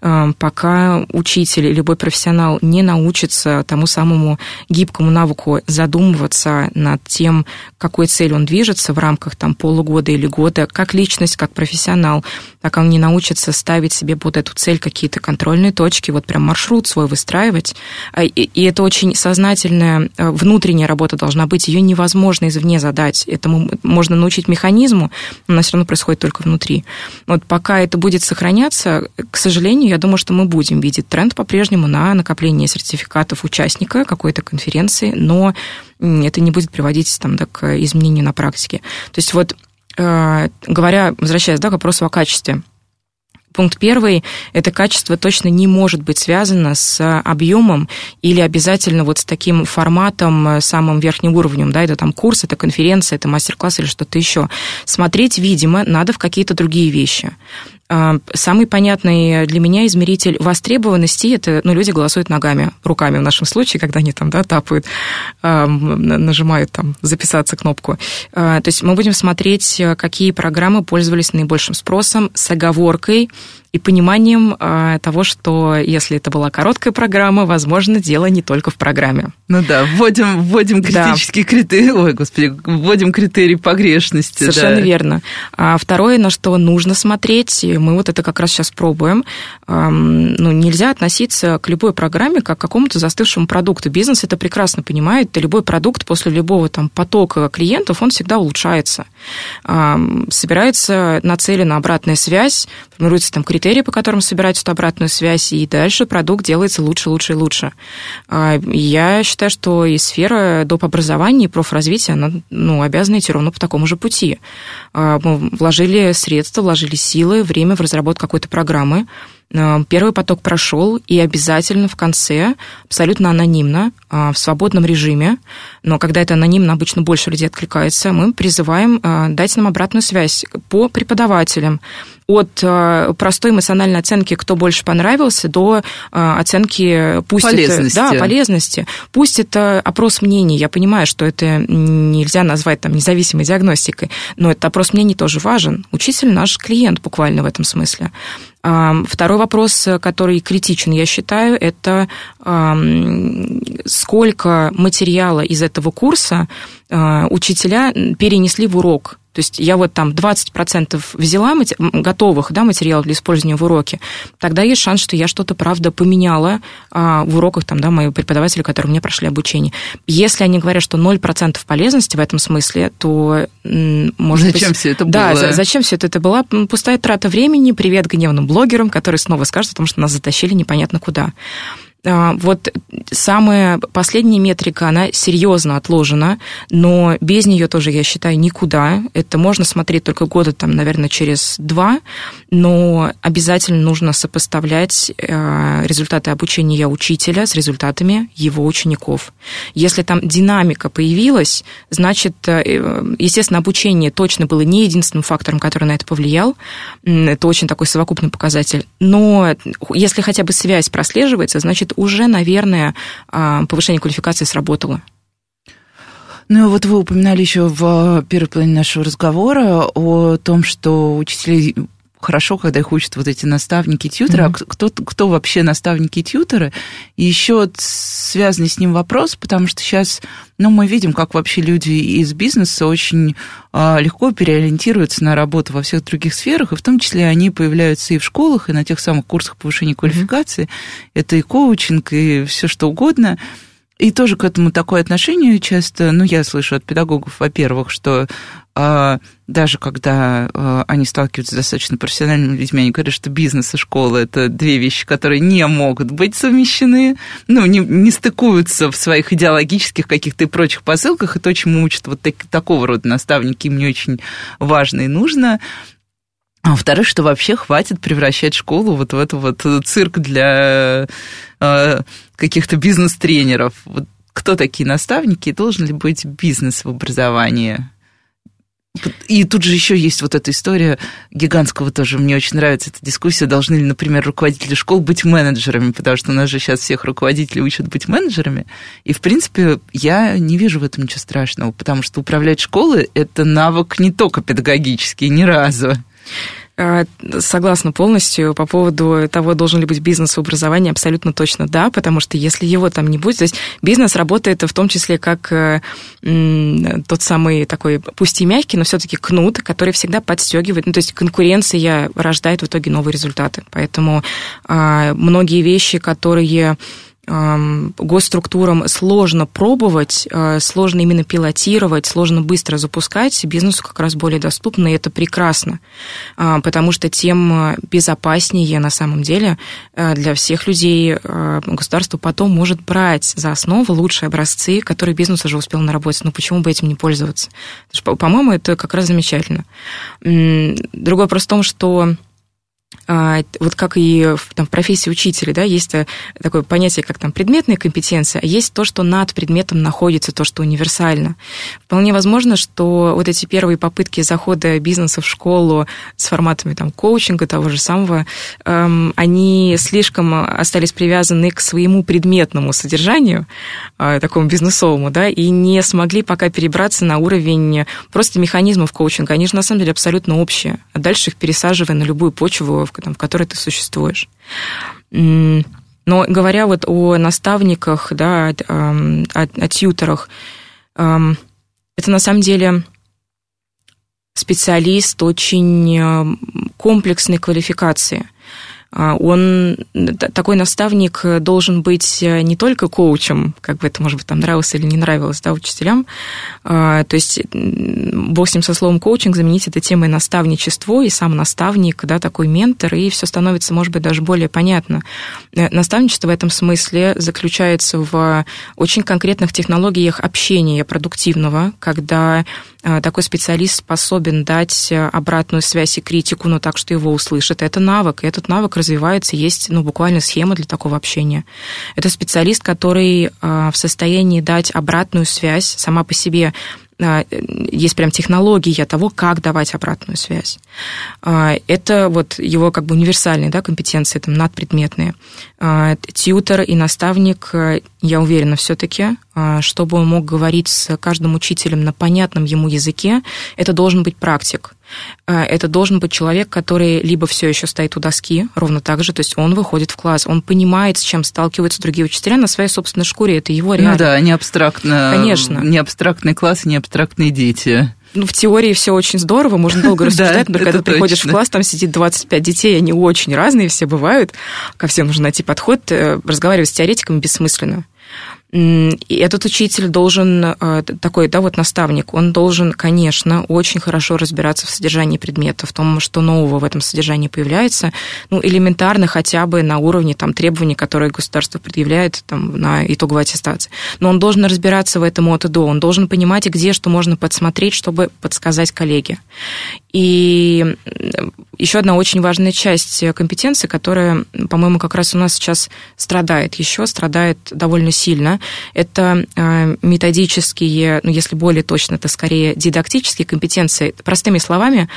Пока учитель и любой профессионал не научится тому самому гибкому навыку задумываться над тем, к какой цели он движется в рамках там полугода или года, как личность, как как профессионал, так он не научится ставить себе под эту цель какие-то контрольные точки, вот прям маршрут свой выстраивать. И это очень сознательная внутренняя работа должна быть, ее невозможно извне задать. Этому можно научить механизму, но она все равно происходит только внутри. Вот пока это будет сохраняться, к сожалению, я думаю, что мы будем видеть тренд по-прежнему на накопление сертификатов участника какой-то конференции, но это не будет приводить там, да, к изменению на практике. То есть вот, говоря, возвращаясь, да, к вопросу о качестве. Пункт первый – это качество точно не может быть связано с объемом или обязательно вот с таким форматом, самым верхним уровнем, да, это там курс, это конференция, это мастер-класс или что-то еще. Смотреть, видимо, надо в какие-то другие вещи. Самый понятный для меня измеритель востребованности – это, ну, люди голосуют ногами, руками в нашем случае, когда они там, да, тапают, нажимают там «записаться» кнопку. То есть мы будем смотреть, какие программы пользовались наибольшим спросом с оговоркой и пониманием того, что если это была короткая программа, возможно, дело не только в программе. Ну да, вводим критические критерии, ой, господи, вводим критерии погрешности. Совершенно верно. А второе, на что нужно смотреть, мы вот это как раз сейчас пробуем, ну, нельзя относиться к любой программе как к какому-то застывшему продукту. Бизнес это прекрасно понимает, и любой продукт после любого там потока клиентов, он всегда улучшается. Собирается нацелена обратная связь, формируется там критерии, по которым собирать эту обратную связь, и дальше продукт делается лучше, лучше и лучше. Я считаю, что и сфера доп. Образования и профразвития, она, ну, обязана идти ровно по такому же пути. Мы вложили средства, вложили силы, время в разработку какой-то программы. Первый поток прошел, и обязательно в конце, абсолютно анонимно, в свободном режиме, но когда это анонимно, обычно больше людей откликается, мы призываем дать нам обратную связь по преподавателям. От простой эмоциональной оценки, кто больше понравился, до оценки полезности. Да, полезности. Пусть это опрос мнений, я понимаю, что это нельзя назвать там независимой диагностикой, но этот опрос мнений тоже важен. Учитель наш клиент буквально в этом смысле. Второй вопрос, который критичен, я считаю, это сколько материала из этого курса учителя перенесли в урок. То есть я вот там 20% взяла готовых, да, материалов для использования в уроке, тогда есть шанс, что я что-то, правда, поменяла в уроках, там, да, мои преподаватели, которые мне прошли обучение. Если они говорят, что 0% полезности в этом смысле, то, может зачем быть... все это было? Да, зачем все это было? Пустая трата времени, привет гневным блогерам, которые снова скажут о том, что нас затащили непонятно куда. Вот самая последняя метрика, она серьезно отложена, но без нее тоже, я считаю, никуда. Это можно смотреть только года, там, наверное, через 2, но обязательно нужно сопоставлять результаты обучения учителя с результатами его учеников. Если там динамика появилась, значит, естественно, обучение точно было не единственным фактором, который на это повлиял. Это очень такой совокупный показатель. Но если хотя бы связь прослеживается, значит, уже, наверное, повышение квалификации сработало. Ну, вот вы упоминали еще в первой половине нашего разговора о том, что учителей хорошо, когда их учат вот эти наставники и тьютеры. Mm-hmm. А кто вообще наставники и тьютеры? И еще связанный с ним вопрос, потому что сейчас, ну, мы видим, как вообще люди из бизнеса очень легко переориентируются на работу во всех других сферах, и в том числе они появляются и в школах, и на тех самых курсах повышения квалификации. Mm-hmm. Это и коучинг, и все что угодно. И тоже к этому такое отношение часто, ну, я слышу от педагогов, во-первых, что даже когда они сталкиваются с достаточно профессиональными людьми, они говорят, что бизнес и школа – это две вещи, которые не могут быть совмещены, ну, не стыкуются в своих идеологических каких-то и прочих посылках, и то, чему учат вот такого рода наставники, им не очень важно и нужно. А во-вторых, что вообще хватит превращать школу вот в это вот цирк для каких-то бизнес-тренеров. Вот кто такие наставники? Должен ли быть бизнес в образовании? И тут же еще есть вот эта история гигантского тоже. Мне очень нравится эта дискуссия. Должны ли, например, руководители школ быть менеджерами? Потому что у нас же сейчас всех руководителей учат быть менеджерами. И, в принципе, я не вижу в этом ничего страшного. Потому что управлять школой – это навык не только педагогический, ни разу. согласна полностью по поводу того, должен ли быть бизнес в образовании, абсолютно точно да, потому что если его там не будет, то есть бизнес работает в том числе как тот самый такой, пусть и мягкий, но все-таки кнут, который всегда подстегивает, ну, то есть конкуренция рождает в итоге новые результаты, поэтому многие вещи, которые госструктурам сложно пробовать, сложно именно пилотировать, сложно быстро запускать, бизнесу как раз более доступно, и это прекрасно, потому что тем безопаснее на самом деле для всех людей государство потом может брать за основу лучшие образцы, которые бизнес уже успел наработать. Ну, почему бы этим не пользоваться? Потому что, по-моему, это как раз замечательно. Другой вопрос в том, что вот как и там, в профессии учителя, да, есть такое понятие, как там, предметная компетенция, а есть то, что над предметом находится, то, что универсально. Вполне возможно, что вот эти первые попытки захода бизнеса в школу с форматами там, коучинга того же самого, они слишком остались привязаны к своему предметному содержанию, такому бизнесовому, да, и не смогли пока перебраться на уровень просто механизмов коучинга. Они же на самом деле абсолютно общие, а дальше их пересаживая на любую почву, в которой ты существуешь. Но говоря вот о наставниках, да, о тьюторах, это на самом деле специалист очень комплексной квалификации. Такой наставник должен быть не только коучем, как бы это, может быть, там нравилось или не нравилось, да, учителям. То есть, бог с ним, со словом коучинг, заменить это темой наставничество, и сам наставник, да, такой ментор, и все становится, может быть, даже более понятно. Наставничество в этом смысле заключается в очень конкретных технологиях общения продуктивного, когда такой специалист способен дать обратную связь и критику, но так, что его услышат. Это навык, и этот навык развивается, есть, ну, буквально схема для такого общения. Это специалист, который в состоянии дать обратную связь сама по себе. Есть прям технология того, как давать обратную связь. Это вот его как бы универсальные, да, компетенции, там, надпредметные. Тьютор и наставник, я уверена, все-таки, чтобы он мог говорить с каждым учителем на понятном ему языке, это должен быть практик. Это должен быть человек, который либо все еще стоит у доски, ровно так же, то есть он выходит в класс, он понимает, с чем сталкиваются другие учителя на своей собственной шкуре, это его реально. Ну да, не абстрактно. Конечно. Не абстрактный класс, не абстрактные дети. Ну, в теории все очень здорово, можно долго рассуждать, но когда ты приходишь в класс, там сидит 25 детей, они очень разные, все бывают, ко всем нужно найти подход, разговаривать с теоретиками бессмысленно. И этот учитель должен, такой, да, вот наставник, он должен, конечно, очень хорошо разбираться в содержании предмета, в том, что нового в этом содержании появляется, ну, элементарно хотя бы на уровне там, требований, которые государство предъявляет там, на итоговой аттестации. Но он должен разбираться в этом от и до, он должен понимать, где что можно подсмотреть, чтобы подсказать коллеге. И еще одна очень важная часть компетенции, которая, по-моему, как раз у нас сейчас страдает довольно сильно, это методические, ну, если более точно, это скорее дидактические компетенции. Простыми словами,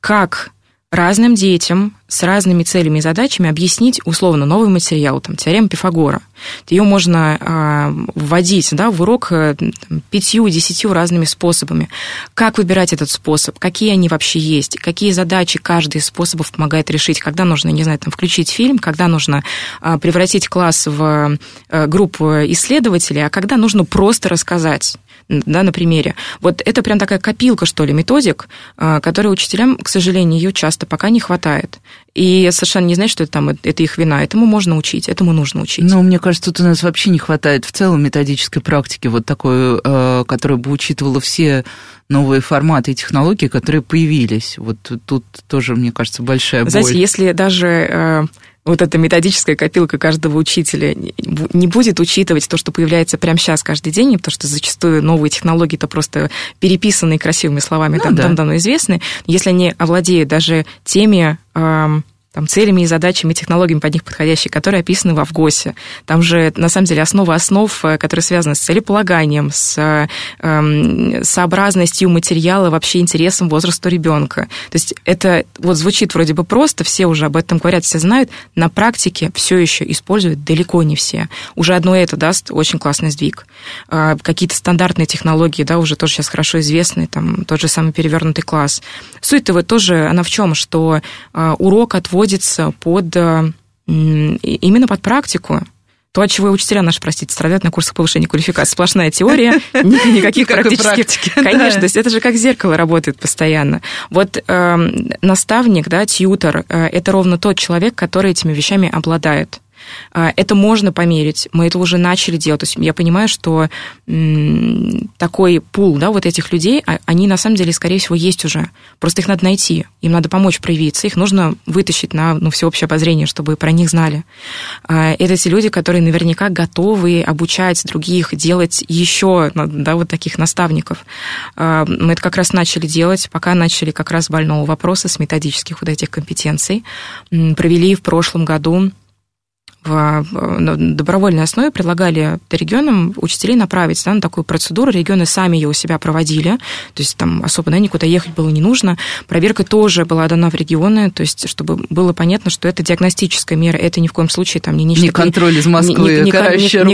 как разным детям с разными целями и задачами объяснить условно новый материал, там, теорема Пифагора. Ее можно вводить, да, в урок 5-10 разными способами. Как выбирать этот способ, какие они вообще есть, какие задачи каждый из способов помогает решить, когда нужно, не знаю, там, включить фильм, когда нужно превратить класс в группу исследователей, а когда нужно просто рассказать, да, на примере. Вот это прям такая копилка, что ли, методик, которые учителям, к сожалению, ее часто пока не хватает. И совершенно не значит, что это, там, это их вина. Этому можно учить, этому нужно учить. Но мне кажется, тут у нас вообще не хватает в целом методической практики, вот такой, которая бы учитывала все новые форматы и технологии, которые появились. Вот тут тоже, мне кажется, большая боль. Знаете, если даже вот эта методическая копилка каждого учителя не будет учитывать то, что появляется прямо сейчас каждый день, потому что зачастую новые технологии это просто переписанные красивыми словами, ну, там, да, давно известны. Если они овладеют даже теми там, целями и задачами, технологиями под них подходящие, которые описаны во ВГОСе. Там же, на самом деле, основа основ, которые связаны с целеполаганием, с сообразностью материала, вообще интересом, возрасту ребенка. То есть это вот звучит вроде бы просто, все уже об этом говорят, все знают, на практике все еще используют далеко не все. Уже одно это даст очень классный сдвиг. Какие-то стандартные технологии, да, уже тоже сейчас хорошо известны, там, тот же самый перевернутый класс. Суть-то вот тоже, она в чем, что урок отводится под, именно под практику. То, от чего и учителя наши, простите, страдают на курсах повышения квалификации. Сплошная теория, никаких практических... Конечно, то есть это же как зеркало работает постоянно. Вот наставник, да, тьютор, это ровно тот человек, который этими вещами обладает. Это можно померить, мы это уже начали делать. То есть я понимаю, что такой пул, да, вот этих людей, они на самом деле, скорее всего, есть уже. Просто их надо найти, им надо помочь проявиться, их нужно вытащить на, ну, всеобщее обозрение, чтобы про них знали. Это те люди, которые наверняка готовы обучать других, делать еще, да, вот таких наставников. Мы это как раз начали делать, пока начали как раз с больного вопроса, с методических вот этих компетенций. Провели в прошлом году на добровольной основе, предлагали регионам учителей направить, да, на такую процедуру. Регионы сами ее у себя проводили, то есть там особо, да, никуда ехать было не нужно. Проверка тоже была дана в регионы, то есть чтобы было понятно, что это диагностическая мера, это ни в коем случае там не нечто... Не контроль из Москвы, не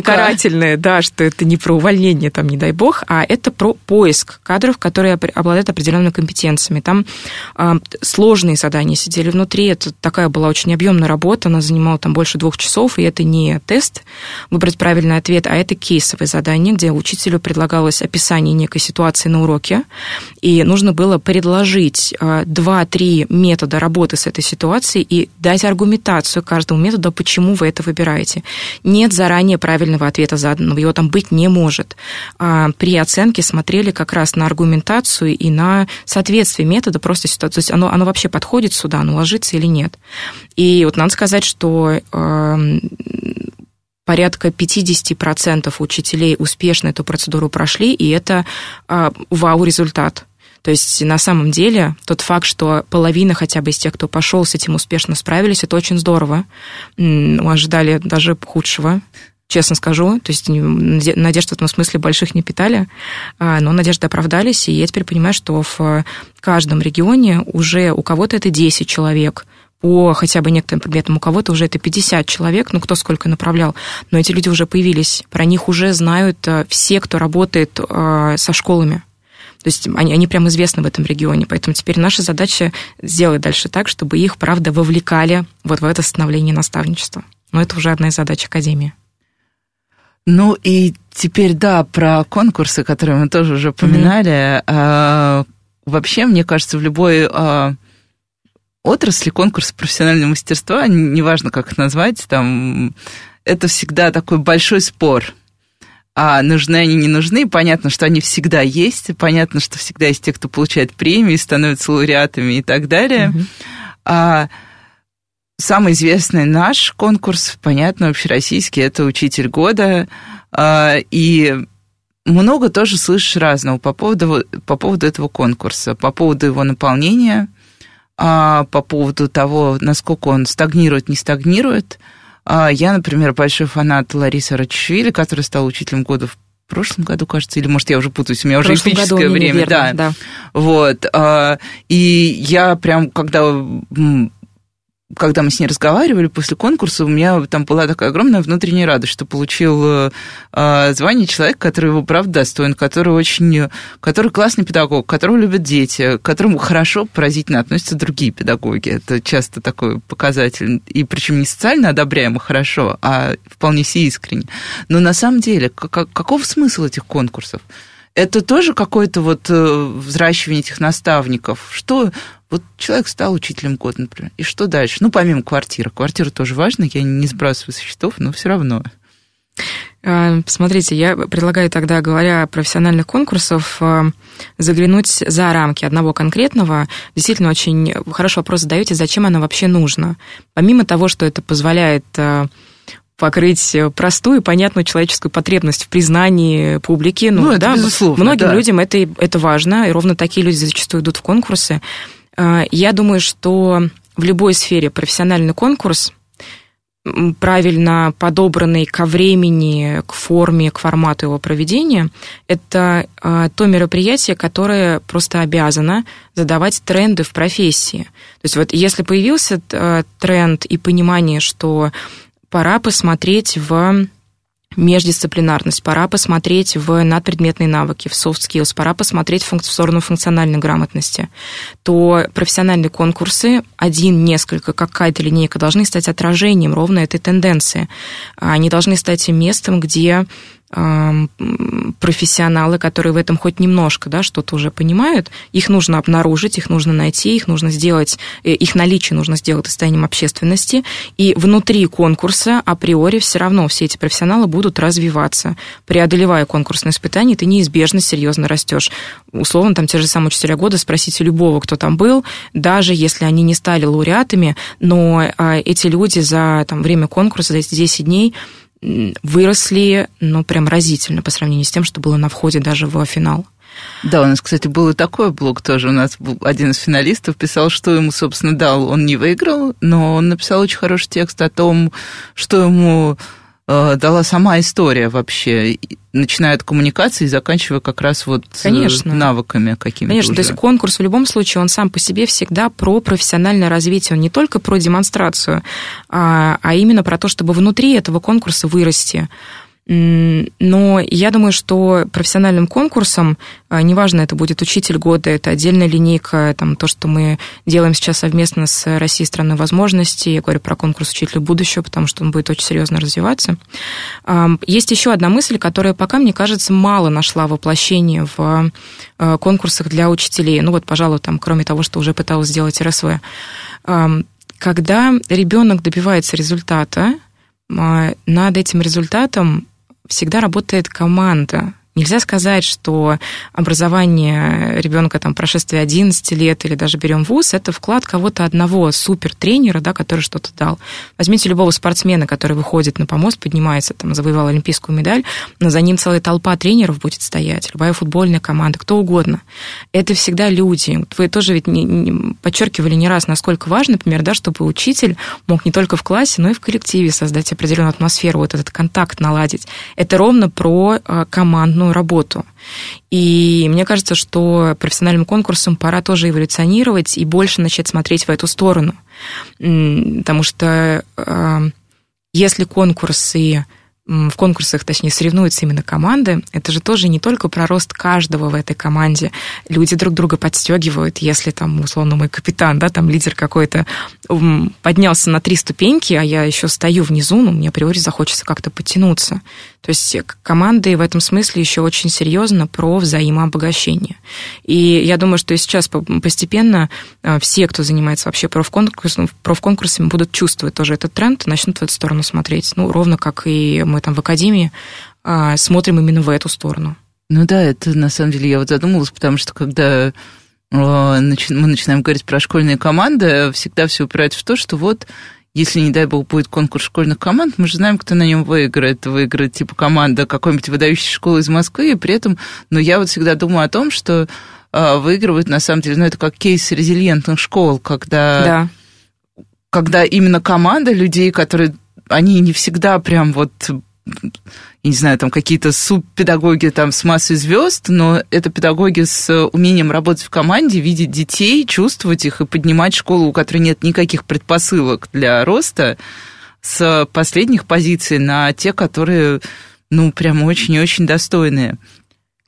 карательное, да, что это не про увольнение, там, не дай бог, а это про поиск кадров, которые обладают определенными компетенциями. Там сложные задания сидели внутри, это такая была очень объемная работа, она занимала там больше 2 часов, и это не тест, выбрать правильный ответ, а это кейсовое задание, где учителю предлагалось описание некой ситуации на уроке, и нужно было предложить 2-3 метода работы с этой ситуацией и дать аргументацию каждому методу, почему вы это выбираете. Нет заранее правильного ответа заданного, его там быть не может. При оценке смотрели как раз на аргументацию и на соответствие метода просто ситуации, то есть оно вообще подходит сюда, оно ложится или нет. И вот надо сказать, что порядка 50% учителей успешно эту процедуру прошли, и это вау-результат. То есть на самом деле тот факт, что половина хотя бы из тех, кто пошел, с этим успешно справились, это очень здорово. Мы ожидали даже худшего, честно скажу. То есть надежд в этом смысле больших не питали, но надежды оправдались, и я теперь понимаю, что в каждом регионе уже у кого-то это 10 человек, по хотя бы некоторым предметам у кого-то уже это 50 человек, ну, кто сколько направлял, но эти люди уже появились, про них уже знают все, кто работает со школами. То есть они прям известны в этом регионе, поэтому теперь наша задача сделать дальше так, чтобы их, правда, вовлекали вот в это становление наставничества. Но это уже одна из задач Академии. Ну, и теперь, да, про конкурсы, которые мы тоже уже упоминали. Mm-hmm. Вообще, мне кажется, в любой... отрасли конкурса профессионального мастерства, неважно, как их назвать, там, это всегда такой большой спор. А нужны они, не нужны. Понятно, что они всегда есть. Понятно, что всегда есть те, кто получает премии, становятся лауреатами и так далее. Mm-hmm. Самый известный наш конкурс, понятно, общероссийский, это «Учитель года». И много тоже слышишь разного по поводу этого конкурса, по поводу его наполнения, по поводу того, насколько он стагнирует, не стагнирует. Я, например, большой фанат Ларисы Рачвили, которая стала учителем года в прошлом году, кажется, или, может, я уже путаюсь, у меня уже эпическое время. Неверно, да. Вот. И я прям, когда мы с ней разговаривали после конкурса, у меня там была такая огромная внутренняя радость, что получил звание человека, который его, правда, достоин, который классный педагог, которого любят дети, к которому хорошо, поразительно относятся другие педагоги. Это часто такой показатель. И причем не социально одобряемо хорошо, а вполне все искренне. Но на самом деле, каков смысл этих конкурсов? Это тоже какое-то вот взращивание этих наставников? Что... Вот человек стал учителем года, например. И что дальше? Ну, помимо квартиры. Квартира тоже важна, я не сбрасываю со счетов, но все равно. Смотрите, я предлагаю тогда, говоря о профессиональных конкурсах, заглянуть за рамки одного конкретного. Действительно, очень хороший вопрос задаете, зачем она вообще нужна. Помимо того, что это позволяет... покрыть простую, понятную человеческую потребность в признании публики. Ну да, безусловно. Многим людям это важно, и ровно такие люди зачастую идут в конкурсы. Я думаю, что в любой сфере профессиональный конкурс, правильно подобранный ко времени, к форме, к формату его проведения, это то мероприятие, которое просто обязано задавать тренды в профессии. То есть вот если появился тренд и понимание, что пора посмотреть в междисциплинарность, пора посмотреть в надпредметные навыки, в soft skills, пора посмотреть в сторону функциональной грамотности, то профессиональные конкурсы, один, несколько, какая-то линейка, должны стать отражением ровно этой тенденции. Они должны стать местом, где профессионалы, которые в этом хоть немножко, да, что-то уже понимают, их нужно обнаружить, их нужно найти, их нужно сделать, их наличие нужно сделать состоянием общественности, и внутри конкурса априори все равно все эти профессионалы будут развиваться. Преодолевая конкурсные испытания, ты неизбежно серьезно растешь. Условно, там те же самые учителя года, спросите любого, кто там был, даже если они не стали лауреатами, но эти люди за там, время конкурса, за эти 10 дней выросли, ну, прям разительно по сравнению с тем, что было на входе даже в финал. Да, у нас, кстати, был и такой блог тоже. У нас был один из финалистов писал, что ему, собственно, дал. Он не выиграл, но он написал очень хороший текст о том, что ему дала сама история вообще, начиная от коммуникации и заканчивая как раз вот навыками какими-то. Конечно, уже. То есть конкурс в любом случае, он сам по себе всегда про профессиональное развитие, он не только про демонстрацию, а именно про то, чтобы внутри этого конкурса вырасти. Но я думаю, что профессиональным конкурсом, неважно, это будет учитель года, это отдельная линейка, там, то, что мы делаем сейчас совместно с Россией страной возможностей, я говорю про конкурс учителя будущего, потому что он будет очень серьезно развиваться. Есть еще одна мысль, которая пока, мне кажется, мало нашла воплощение в конкурсах для учителей. Ну вот, пожалуй, там, кроме того, что уже пыталась сделать РСВ. Когда ребенок добивается результата, над этим результатом всегда работает команда. Нельзя сказать, что образование ребенка, там, прошествие 11 лет или даже берем вуз, это вклад кого-то одного, супертренера, да, который что-то дал. Возьмите любого спортсмена, который выходит на помост, поднимается, там, завоевал олимпийскую медаль, но за ним целая толпа тренеров будет стоять, любая футбольная команда, кто угодно. Это всегда люди. Вы тоже ведь подчеркивали не раз, насколько важно, например, да, чтобы учитель мог не только в классе, но и в коллективе создать определенную атмосферу, вот этот контакт наладить. Это ровно про команду, работу. И мне кажется, что профессиональным конкурсам пора тоже эволюционировать и больше начать смотреть в эту сторону. Потому что если в конкурсах соревнуются именно команды, это же тоже не только про рост каждого в этой команде. Люди друг друга подстегивают, если там, условно, мой капитан, да, там лидер какой-то поднялся на 3 ступеньки, а я еще стою внизу, но мне априори захочется как-то подтянуться. То есть команды в этом смысле еще очень серьезно про взаимообогащение. И я думаю, что и сейчас постепенно все, кто занимается вообще профконкурсами, будут чувствовать тоже этот тренд и начнут в эту сторону смотреть. Ну, ровно как и мы там в академии смотрим именно в эту сторону. Ну да, это на самом деле я вот задумалась, потому что когда мы начинаем говорить про школьные команды, всегда все упирается в то, что вот если, не дай бог, будет конкурс школьных команд, мы же знаем, кто на нем выиграет. Выиграет, типа, команда какой-нибудь выдающейся школы из Москвы, и при этом... Но я вот всегда думаю о том, что выигрывают, на самом деле, ну, это как кейс резилиентных школ, когда именно команда людей, которые... Они не всегда прям вот, я не знаю, там какие-то субпедагоги там с массой звезд, но это педагоги с умением работать в команде, видеть детей, чувствовать их и поднимать школу, у которой нет никаких предпосылок для роста, с последних позиций на те, которые, ну, прям очень и очень достойные.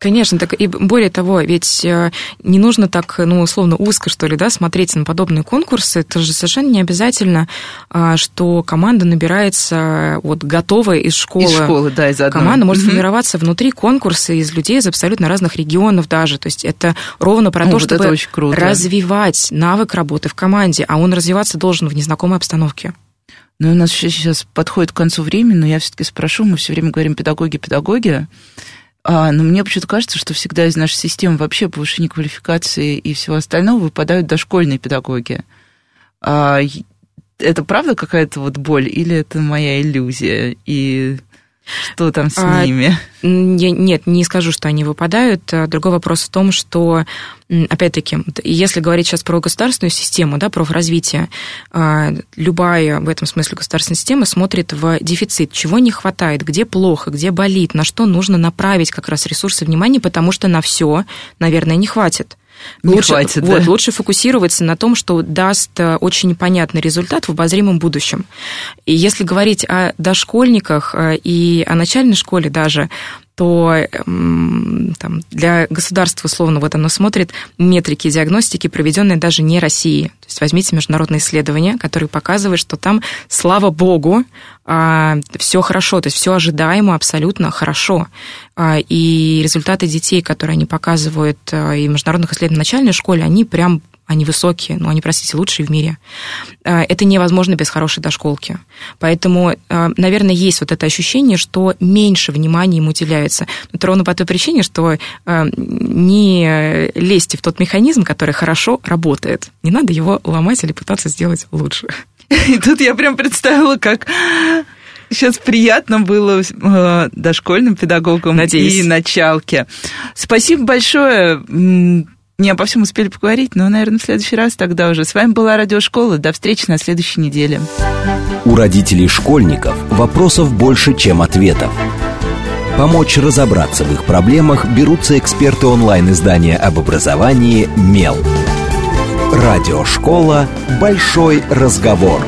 Конечно, так и более того, ведь не нужно так, ну, условно, узко, что ли, да, смотреть на подобные конкурсы. Это же совершенно не обязательно, что команда набирается вот готовая из школы. Из школы, да, из одной. Команда может формироваться внутри конкурса из людей из абсолютно разных регионов даже. То есть это ровно про то, чтобы развивать навык работы в команде, а он развиваться должен в незнакомой обстановке. Ну, у нас сейчас подходит к концу времени, но я все-таки спрошу, мы все время говорим педагоги. Но мне почему-то кажется, что всегда из нашей системы вообще повышения квалификации и всего остального выпадают дошкольные педагоги. Это правда какая-то вот боль или это моя иллюзия? И Что там с ними? Нет, не скажу, что они выпадают. Другой вопрос в том, что, опять-таки, если говорить сейчас про государственную систему, да, профразвитие, любая в этом смысле государственная система смотрит в дефицит, чего не хватает, где плохо, где болит, на что нужно направить как раз ресурсы внимания, потому что на все, наверное, не хватит. Лучше фокусироваться на том, что даст очень понятный результат в обозримом будущем. И если говорить о дошкольниках и о начальной школе даже, то там, для государства, условно, вот оно смотрит метрики диагностики, проведенные даже не Россией. То есть возьмите международные исследования, которые показывают, что там, слава богу, все хорошо, то есть все ожидаемо абсолютно хорошо. И результаты детей, которые они показывают, и международных исследований в начальной школе, они прям... Они высокие, но они, простите, лучшие в мире. Это невозможно без хорошей дошколки. Поэтому, наверное, есть вот это ощущение, что меньше внимания им уделяется. Это ровно по той причине, что не лезьте в тот механизм, который хорошо работает. Не надо его ломать или пытаться сделать лучше. И тут я прям представила, как... Сейчас приятно было дошкольным педагогам и началке. Спасибо большое. Не обо всем успели поговорить, но, наверное, в следующий раз тогда уже. С вами была Радиошкола. До встречи на следующей неделе. У родителей школьников вопросов больше, чем ответов. Помочь разобраться в их проблемах берутся эксперты онлайн-издания об образовании «Мел». Радиошкола. Большой разговор.